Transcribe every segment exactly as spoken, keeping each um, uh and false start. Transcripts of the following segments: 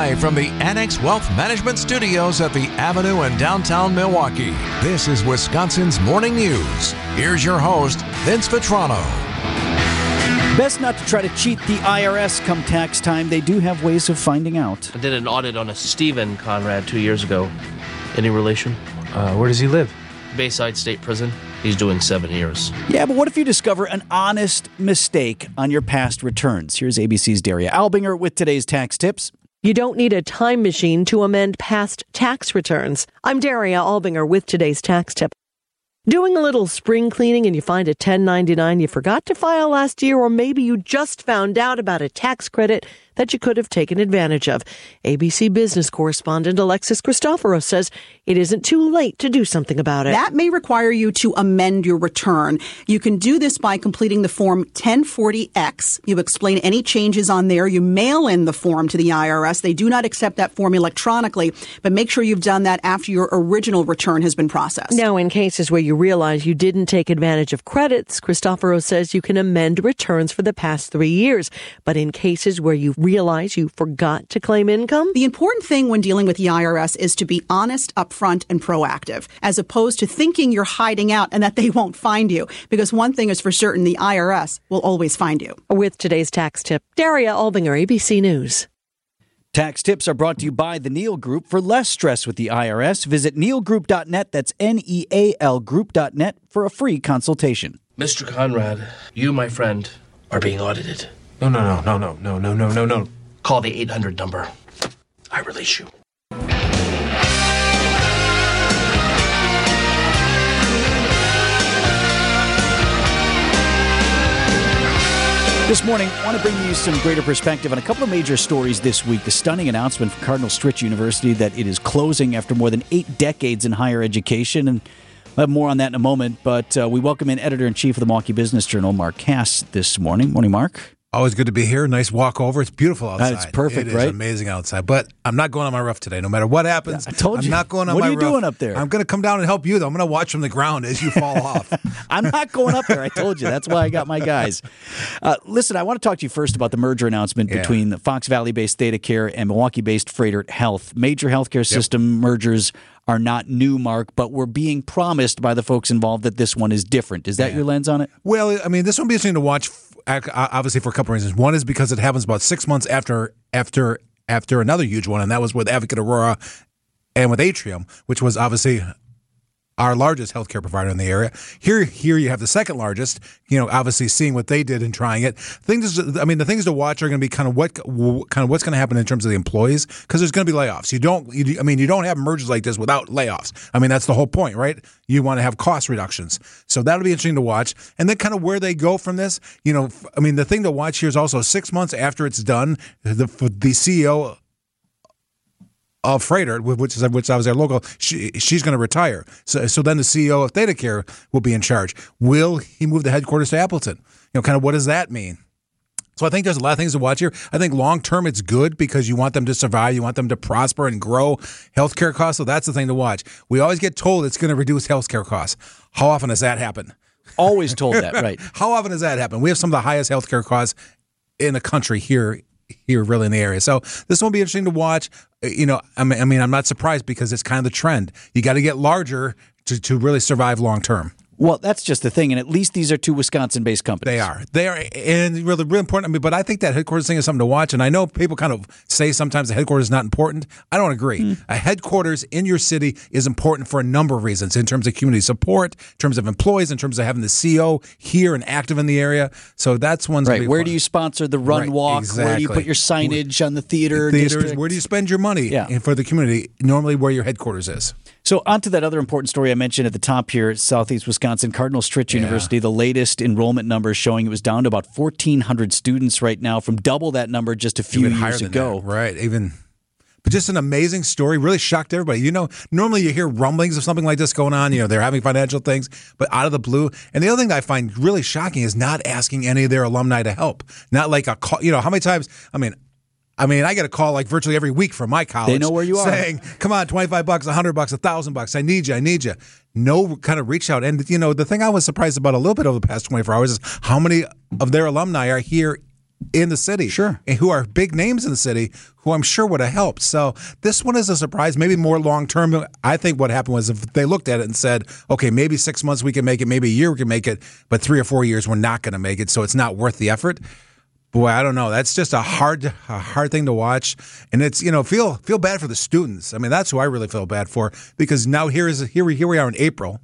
Live from the Annex Wealth Management Studios at the Avenue in downtown Milwaukee, this is Wisconsin's Morning News. Here's your host, Vince Vitrano. Best not to try to cheat the I R S come tax time. They do have ways of finding out. I did an audit on a Stephen Conrad two years ago. Any relation? Uh, where does he live? Bayside State Prison. He's doing seven years. Yeah, but what if you discover an honest mistake on your past returns? Here's A B C's Daria Albinger with today's tax tips. You don't need a time machine to amend past tax returns. I'm Daria Albinger with today's tax tip. Doing a little spring cleaning and you find a ten ninety-nine you forgot to file last year, or maybe you just found out about a tax credit that you could have taken advantage of. A B C business correspondent Alexis Cristoforo says it isn't too late to do something about it. That may require you to amend your return. You can do this by completing the form ten forty X. You explain any changes on there. You mail in the form to the I R S. They do not accept that form electronically, but make sure you've done that after your original return has been processed. Now, in cases where you realize you didn't take advantage of credits, Cristoforo says you can amend returns for the past three years. But in cases where you've realize you forgot to claim income? The important thing when dealing with the I R S is to be honest, upfront, and proactive, as opposed to thinking you're hiding out and that they won't find you. Because one thing is for certain, the I R S will always find you. With today's tax tip, Daria Albinger, A B C News. Tax tips are brought to you by the Neal Group. For less stress with the I R S, visit neal group dot net. That's N E A L group dot net for a free consultation. Mister Conrad, you, my friend, are being audited. No, no, no, no, no, no, no, no, no, no. Call the eight hundred number. I release you. This morning, I want to bring you some greater perspective on a couple of major stories this week. The stunning announcement from Cardinal Stritch University that it is closing after more than eight decades in higher education. And we'll have more on that in a moment, but uh, we welcome in Editor-in-Chief of the Milwaukee Business Journal, Mark Kass, this morning. Morning, Mark. Always good to be here. Nice walk over. It's beautiful outside. It's perfect, it right? It's amazing outside. But I'm not going on my roof today, no matter what happens. I told you. I'm not going on my roof. What are you doing up there? I'm going to come down and help you, though. I'm going to watch from the ground as you fall off. I'm not going up there. I told you. That's why I got my guys. Uh, listen, I want to talk to you first about the merger announcement yeah. between the Fox Valley-based Thedacare and Milwaukee-based Froedtert Health. Major healthcare system yep. mergers are not new, Mark, but we're being promised by the folks involved that this one is different. Is that yeah. your lens on it? Well, I mean, this one will be interesting to watch, obviously, for a couple of reasons. One is because it happens about six months after after after another huge one, and that was with Advocate Aurora and with Atrium, which was obviously our largest healthcare provider in the area. Here, here you have the second largest. You know, obviously seeing what they did and trying it. Things, I mean, the things to watch are going to be kind of what, kind of what's going to happen in terms of the employees, because there's going to be layoffs. You don't, you, I mean, you don't have mergers like this without layoffs. I mean, that's the whole point, right? You want to have cost reductions, so that'll be interesting to watch. And then, kind of where they go from this. You know, I mean, the thing to watch here is also six months after it's done, the the C E O of Froedtert, which is which I was their local, she, she's going to retire. So, so then the C E O of Thedacare will be in charge. Will he move the headquarters to Appleton? You know, kind of what does that mean? So I think there's a lot of things to watch here. I think long term it's good because you want them to survive, you want them to prosper and grow. Healthcare costs, so that's the thing to watch. We always get told it's going to reduce healthcare costs. How often does that happen? Always told that, right? How often does that happen? We have some of the highest healthcare costs in the country here. Here, really, in the area. So this will be interesting to watch. You know, I mean, I mean, I'm not surprised because it's kind of the trend. You got to get larger to, to really survive long term. Well, that's just the thing, and at least these are two Wisconsin-based companies. They are. They are, and really, really important. I mean, but I think that headquarters thing is something to watch, and I know people kind of say sometimes the headquarters is not important. I don't agree. Mm. A headquarters in your city is important for a number of reasons, in terms of community support, in terms of employees, in terms of having the C E O here and active in the area. So that's one's Right. Where fun. do you sponsor the run right. walk? Exactly. Where do you put your signage on the theater? The theaters. District? Where do you spend your money yeah. for the community? Normally where your headquarters is. So on to that other important story I mentioned at the top here, Southeast Wisconsin, Cardinal Stritch yeah. University, the latest enrollment numbers showing it was down to about fourteen hundred students right now from double that number just a few even years ago. That. Right, even but just an amazing story, really shocked everybody. You know, normally you hear rumblings of something like this going on, you know, they're having financial things, but out of the blue. And the other thing that I find really shocking is not asking any of their alumni to help. Not like a call, you know, how many times, I mean, I mean, I get a call like virtually every week from my college. They know where you are. Saying, come on, twenty-five bucks, one hundred bucks, one thousand bucks. I need you. I need you. No kind of reach out. And, you know, the thing I was surprised about a little bit over the past twenty-four hours is how many of their alumni are here in the city, sure, and who are big names in the city, who I'm sure would have helped. So this one is a surprise, maybe more long-term. I think what happened was if they looked at it and said, okay, maybe six months we can make it, maybe a year we can make it, but three or four years we're not going to make it, so it's not worth the effort. Boy, I don't know. That's just a hard a hard thing to watch. And it's, you know, feel feel bad for the students. I mean, that's who I really feel bad for, because now here is here we, here we are in April.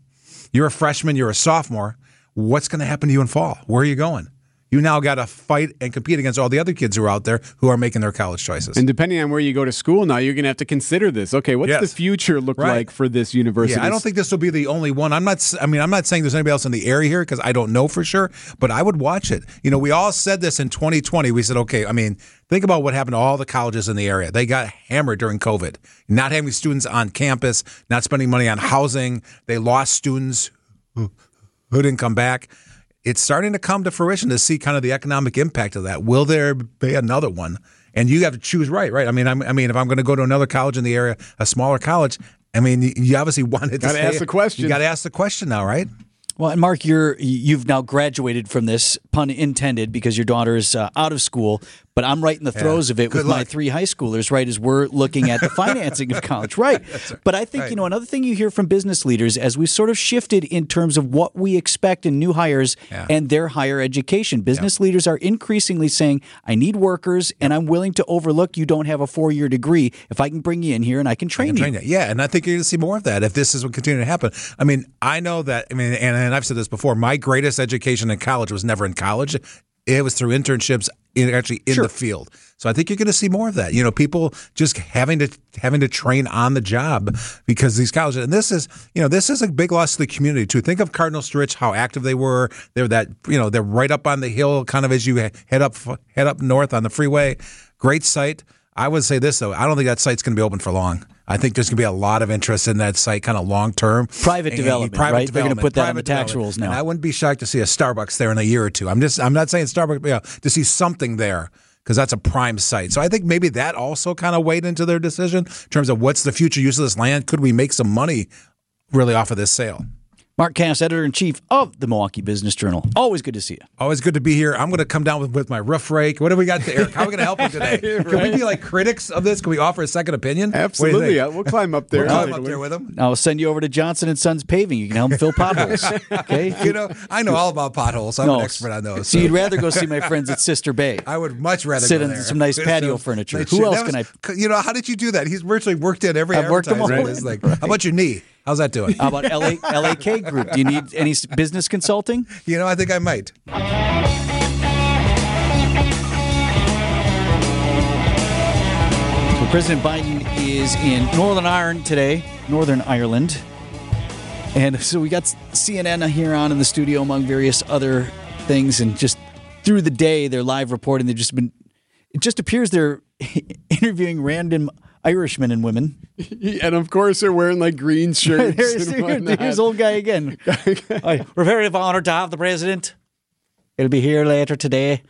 You're a freshman. You're a sophomore. What's going to happen to you in fall? Where are you going? You now got to fight and compete against all the other kids who are out there who are making their college choices. And depending on where you go to school now, you're going to have to consider this. Okay, what's yes. the future look right. like for this university? Yeah, I don't think this will be the only one. I'm not. I mean, I'm not saying there's anybody else in the area here because I don't know for sure, but I would watch it. You know, we all said this in twenty twenty. We said, okay, I mean, think about what happened to all the colleges in the area. They got hammered during COVID, not having students on campus, not spending money on housing. They lost students who didn't come back. It's starting to come to fruition to see kind of the economic impact of that. Will there be another one? And you have to choose right, right? I mean, I'm, I mean, if I'm going to go to another college in the area, a smaller college, I mean, you obviously wanted to ask the question. You got to ask the question now, right? Well, and Mark, you're you've now graduated from this, pun intended, because your daughter is uh, out of school. But I'm right in the throes yeah. of it Good with luck. my three high schoolers, right, as we're looking at the financing of college. Right. right. But I think, right. you know, another thing you hear from business leaders as we've sort of shifted in terms of what we expect in new hires yeah. and their higher education. Business yeah. leaders are increasingly saying, I need workers yeah. and I'm willing to overlook you don't have a four-year degree if I can bring you in here and I can train, I can train you. you. Yeah, and I think you're going to see more of that if this is what continues to happen. I mean, I know that, I mean, and, and I've said this before, my greatest education in college was never in college. It was through internships in, actually in sure. the field. So I think you're going to see more of that. You know, people just having to having to train on the job because these colleges, and this is, you know, this is a big loss to the community too. Think of Cardinal Stritch, how active they were. They're that, you know, they're right up on the hill, kind of as you head up head up north on the freeway. Great site. I would say this though, I don't think that site's going to be open for long. I think there's going to be a lot of interest in that site kind of long-term. Private and, development, and private right? Development, they're going to put that in the tax rules now. And I wouldn't be shocked to see a Starbucks there in a year or two. I'm just, I'm not saying Starbucks, but, you know, to see something there because that's a prime site. So I think maybe that also kind of weighed into their decision in terms of what's the future use of this land. Could we make some money really off of this sale? Mark Kass, editor-in-chief of the Milwaukee Business Journal. Always good to see you. Always good to be here. I'm going to come down with, with my roof rake. What have we got to, Eric? How are we going to help you today? Right. Can we be like critics of this? Can we offer a second opinion? Absolutely. Yeah, we'll climb up there. We'll climb up there with him. I'll send you over to Johnson and Sons Paving. You can help them fill potholes. Okay? You know, I know all about potholes. I'm no, an expert on those. So, so you'd rather go see my friends at Sister Bay. I would much rather sit go in there. Some nice patio so, furniture. Who else was, can I? You know, how did you do that? He's virtually worked in every I've worked them all in. Like, right. How about your knee? How's that doing? How about L A L A K Group? Do you need any business consulting? You know, I think I might. So President Biden is in Northern Ireland today, Northern Ireland. And so we got C N N here on in the studio among various other things. And just through the day, they're live reporting. They've just been, it just appears they're interviewing random Irishmen and women. And of course, they're wearing like green shirts. There's the old guy again. I, we're very honored to have the president. It'll be here later today.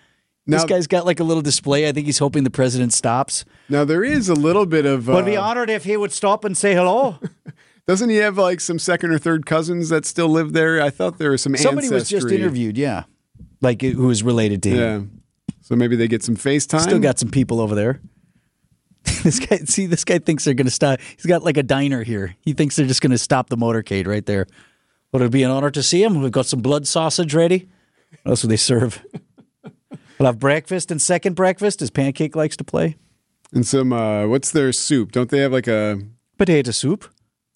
Now, this guy's got like a little display. I think he's hoping the president stops. Now, there is a little bit of. Uh, would be honored if he would stop and say hello. Doesn't he have like some second or third cousins that still live there? I thought there was some Somebody ancestry. was just interviewed, yeah. Like who was related to him. Yeah. So maybe they get some FaceTime. Still got some people over there. This guy, see, this guy thinks they're going to stop. He's got like a diner here. He thinks they're just going to stop the motorcade right there. But it'd be an honor to see him. We've got some blood sausage ready. What else do they serve? We'll have breakfast and second breakfast, as Pancake likes to play. And some, uh, what's their soup? Don't they have like a... Potato soup.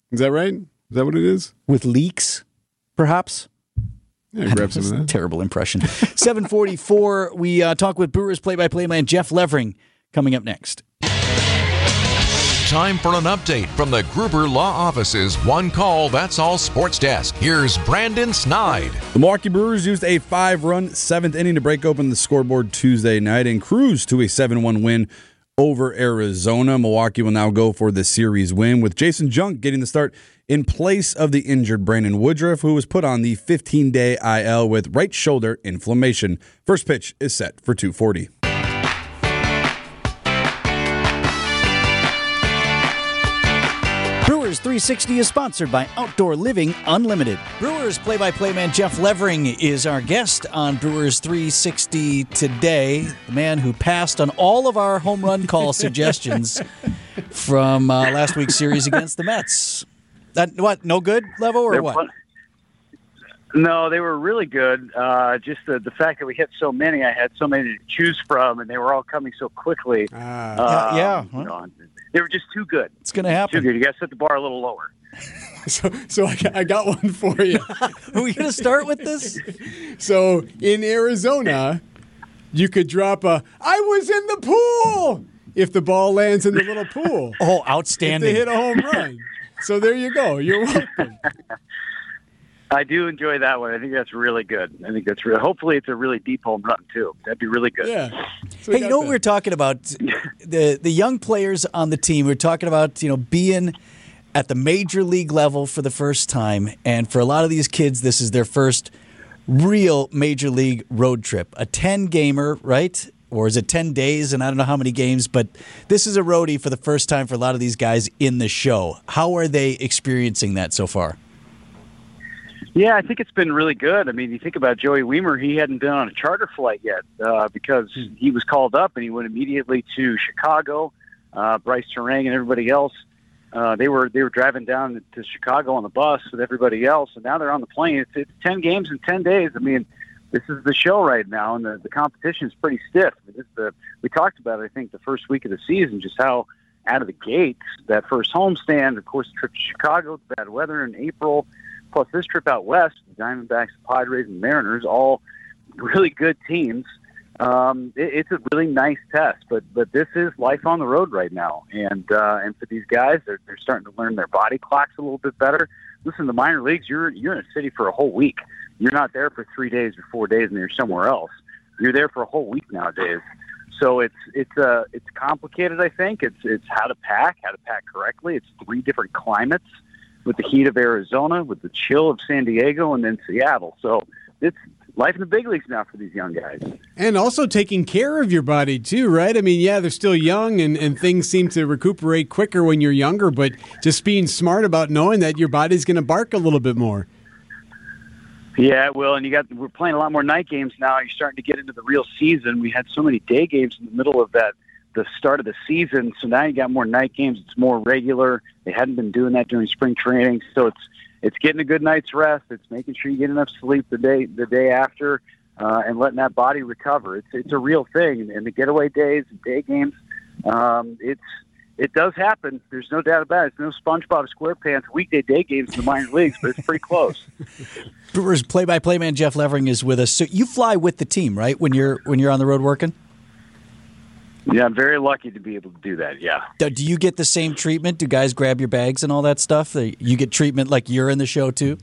Is that right? Is that what it is? With leeks, perhaps. Yeah, grab some of that. Terrible impression. seven forty-four, we uh, talk with Brewers play-by-play man Jeff Levering coming up next. Time for an update from the Gruber Law Office's One Call, That's All Sports Desk. Here's Brandon Snide. The Milwaukee Brewers used a five-run seventh inning to break open the scoreboard Tuesday night and cruise to a seven one win over Arizona. Milwaukee will now go for the series win with Jason Junk getting the start in place of the injured Brandon Woodruff, who was put on the fifteen-day I L with right shoulder inflammation. First pitch is set for two forty. Brewers three sixty is sponsored by Outdoor Living Unlimited. Brewers play-by-play man Jeff Levering is our guest on Brewers three sixty today, the man who passed on all of our home run call suggestions from uh, last week's series against the Mets. That, what, no good, Levo, or They're what? Fun. No, they were really good. Uh, just the, the fact that we hit so many, I had so many to choose from, and they were all coming so quickly. Uh, uh, yeah. Huh? You know, they were just too good. It's going to happen. Too good. You got to set the bar a little lower. so so I, I got one for you. Are we going to start with this? So in Arizona, you could drop a, I was in the pool, if the ball lands in the little pool. Oh, outstanding. If they hit a home run. So there you go. You're welcome. I do enjoy that one. I think that's really good. I think that's really. Hopefully, it's a really deep home run too. That'd be really good. Yeah. So hey, you know that. What we were talking about? the the young players on the team. We were talking about you know being at the major league level for the first time, and for a lot of these kids, this is their first real major league road trip. A ten gamer, right? Or is it ten days? And I don't know how many games, but this is a roadie for the first time for a lot of these guys in the show. How are they experiencing that so far? Yeah, I think it's been really good. I mean, you think about Joey Weimer, he hadn't been on a charter flight yet uh, because he was called up and he went immediately to Chicago. Uh, Bryce Tarrang and everybody else, uh, they were they were driving down to Chicago on the bus with everybody else, and now they're on the plane. It's, it's ten games in ten days. I mean, this is the show right now, and the, the competition is pretty stiff. I mean, this is the, we talked about it, I think, the first week of the season, just how out of the gates, that first homestand, of course, the trip to Chicago, bad weather in April, plus this trip out west, the Diamondbacks, Padres, and Mariners, all really good teams. Um, it, it's a really nice test, but but this is life on the road right now. And uh, and for these guys, they're, they're starting to learn their body clocks a little bit better. Listen, the minor leagues, you're, you're in a city for a whole week. You're not there for three days or four days and you're somewhere else. You're there for a whole week nowadays. So it's it's uh, it's complicated, I think. It's, it's how to pack, how to pack correctly. It's three different climates, with the heat of Arizona, with the chill of San Diego, and then Seattle. So it's life in the big leagues now for these young guys. And also taking care of your body too, right? I mean, yeah, they're still young, and, and things seem to recuperate quicker when you're younger, but just being smart about knowing that your body's going to bark a little bit more. Yeah, well, and you got we're playing a lot more night games now. You're starting to get into the real season. We had so many day games in the middle of that, the start of the season, so now you got more night games. It's more regular. They hadn't been doing that during spring training, so it's it's getting a good night's rest. It's making sure you get enough sleep the day the day after, uh, and letting that body recover. It's it's a real thing, and the getaway days and day games, um, it's it does happen. There's no doubt about it. It's no SpongeBob SquarePants weekday day games in the minor leagues, but it's pretty close. Brewers play-by-play man Jeff Levering is with us. So you fly with the team, right? When you're when you're on the road working. Yeah, I'm very lucky to be able to do that, yeah. Do you get the same treatment? Do guys grab your bags and all that stuff? You get treatment like you're in the show, too?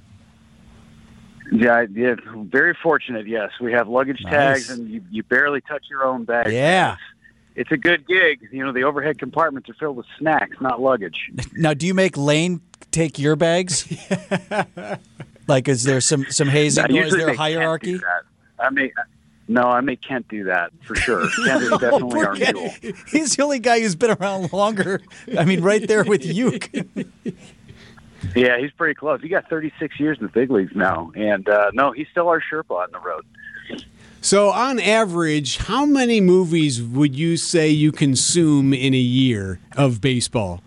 Yeah, yeah very fortunate, yes. We have luggage nice. tags, and you, you barely touch your own bag. Yeah. It's, it's a good gig. You know, the overhead compartments are filled with snacks, not luggage. Now, do you make Lane take your bags? Like, is there some, some hazing? No, is there a hierarchy? I mean... No, I make Kent do that, for sure. Kent is definitely our mule. He's the only guy who's been around longer. I mean, right there with you. Yeah, he's pretty close. He got thirty-six years in the big leagues now. And, uh, no, he's still our Sherpa on the road. So, on average, how many movies would you say you consume in a year of baseball?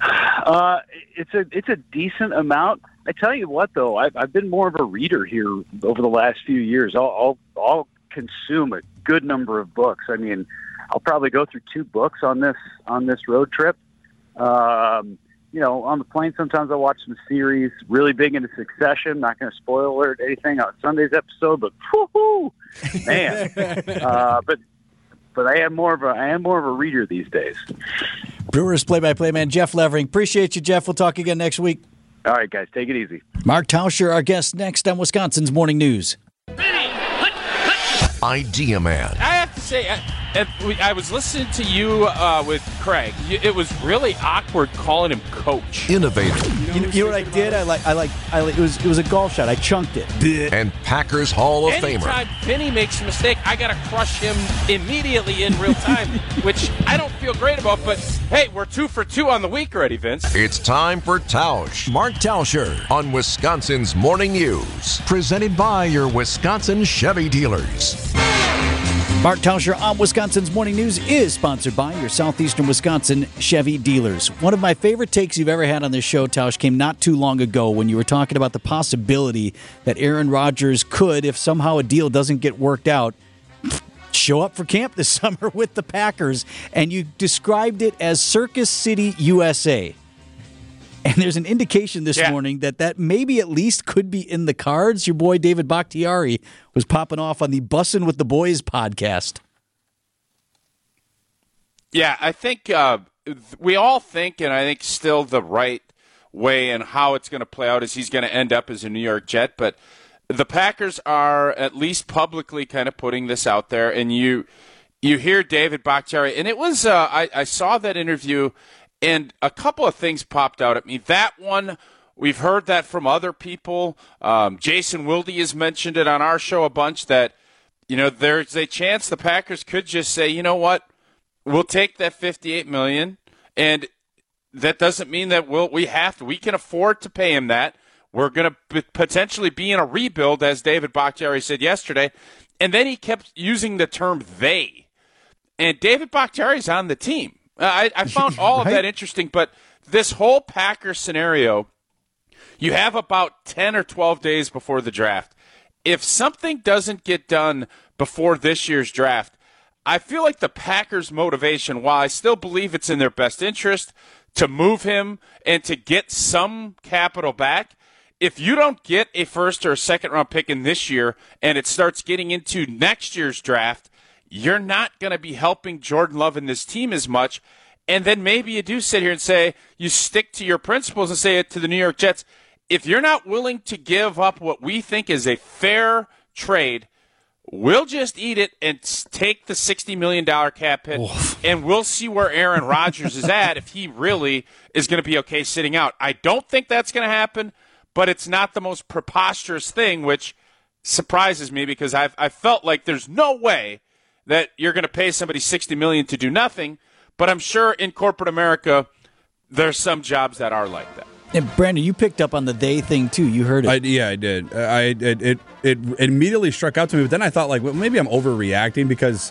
Uh, it's a it's a decent amount. I tell you what, though, I've, I've been more of a reader here over the last few years. I'll, I'll, I'll consume a good number of books. I mean, I'll probably go through two books on this on this road trip. Um, you know, on the plane, sometimes I watch some series. Really big into Succession. Not going to spoil or anything on Sunday's episode, but whoo-hoo, man. uh, but but I am more of a I am more of a reader these days. Brewers play-by-play man Jeff Levering. Appreciate you, Jeff. We'll talk again next week. All right, guys, take it easy. Mark Tauscher, our guest next on Wisconsin's Morning News. Idea Man. I have to say, I, I was listening to you uh, with Craig. It was really awkward calling him coach. Innovative. You know, you, you know what I did? I like. I like. I like. It was. It was a golf shot. I chunked it. And Packers Hall of Anytime Famer. Anytime Vinny makes a mistake, I gotta crush him immediately in real time, which I don't feel great about. But hey, we're two for two on the week already, Vince. It's time for Tausch. Mark Tauscher on Wisconsin's Morning News, presented by your Wisconsin Chevy dealers. Mark Tauscher on Wisconsin's Morning News is sponsored by your Southeastern Wisconsin Chevy dealers. One of my favorite takes you've ever had on this show, Tausch, came not too long ago when you were talking about the possibility that Aaron Rodgers could, if somehow a deal doesn't get worked out, show up for camp this summer with the Packers, and you described it as Circus City, U S A. And there's an indication this yeah. morning that that maybe at least could be in the cards. Your boy David Bakhtiari was popping off on the Bussin' with the Boys podcast. Yeah, I think uh, we all think, and I think still the right way and how it's going to play out is he's going to end up as a New York Jet. But the Packers are at least publicly kind of putting this out there. And you you hear David Bakhtiari. And it was, uh, I, I saw that interview. And a couple of things popped out at me. That one, we've heard that from other people. Um, Jason Wilde has mentioned it on our show a bunch that, you know, there's a chance the Packers could just say, you know what, we'll take that fifty-eight million dollars, and that doesn't mean that we'll, we have to. We can afford to pay him that. We're going to p- potentially be in a rebuild, as David Bakhtiari said yesterday. And then he kept using the term they. And David Bakhtiari is on the team. I, I found all right? of that interesting, but this whole Packers scenario, you have about ten or twelve days before the draft. If something doesn't get done before this year's draft, I feel like the Packers' motivation, while I still believe it's in their best interest to move him and to get some capital back, if you don't get a first or a second round pick in this year and it starts getting into next year's draft, you're not going to be helping Jordan Love and this team as much. And then maybe you do sit here and say, you stick to your principles and say it to the New York Jets. If you're not willing to give up what we think is a fair trade, we'll just eat it and take the sixty million dollars cap hit, Oof. and we'll see where Aaron Rodgers is at if he really is going to be okay sitting out. I don't think that's going to happen, but it's not the most preposterous thing, which surprises me because I've I felt like there's no way that you're going to pay somebody sixty million dollars to do nothing, but I'm sure in corporate America, there's some jobs that are like that. And Brandon, you picked up on the they thing too. You heard it. I, yeah, I did. I it, it it immediately struck out to me, but then I thought like, well, maybe I'm overreacting because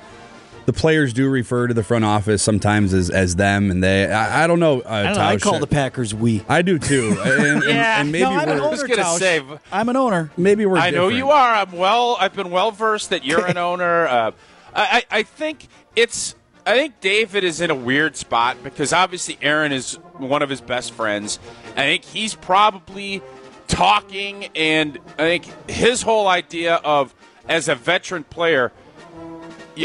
the players do refer to the front office sometimes as, as them and they. I, I don't know. Uh, I, don't know I call the Packers we. I do too. And, yeah. And, and maybe no, I'm an owner, Tausch. Say, I'm an owner. Maybe we're. I different. know you are. I'm well. I've been well versed that you're an owner. Uh, I, I think it's. I think David is in a weird spot because obviously Aaron is one of his best friends. I think he's probably talking, and I think his whole idea of as a veteran player,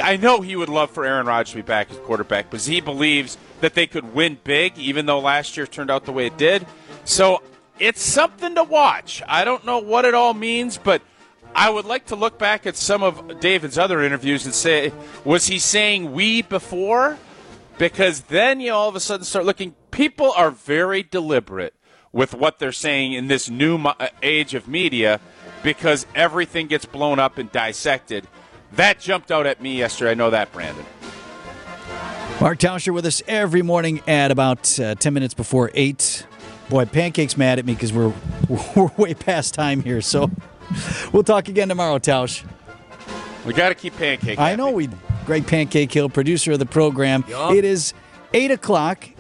I know he would love for Aaron Rodgers to be back as quarterback because he believes that they could win big, even though last year turned out the way it did. So it's something to watch. I don't know what it all means, but I would like to look back at some of David's other interviews and say, was he saying we before? Because then you all of a sudden start looking. People are very deliberate with what they're saying in this new age of media because everything gets blown up and dissected. That jumped out at me yesterday. I know that, Brandon. Mark Tauscher with us every morning at about uh, ten minutes before eight. Boy, Pancake's mad at me because we're, we're way past time here, so... We'll talk again tomorrow, Tausch. We got to keep Pancake happy. I know we. Greg Pancake Hill, producer of the program. Yep. It is eight o'clock.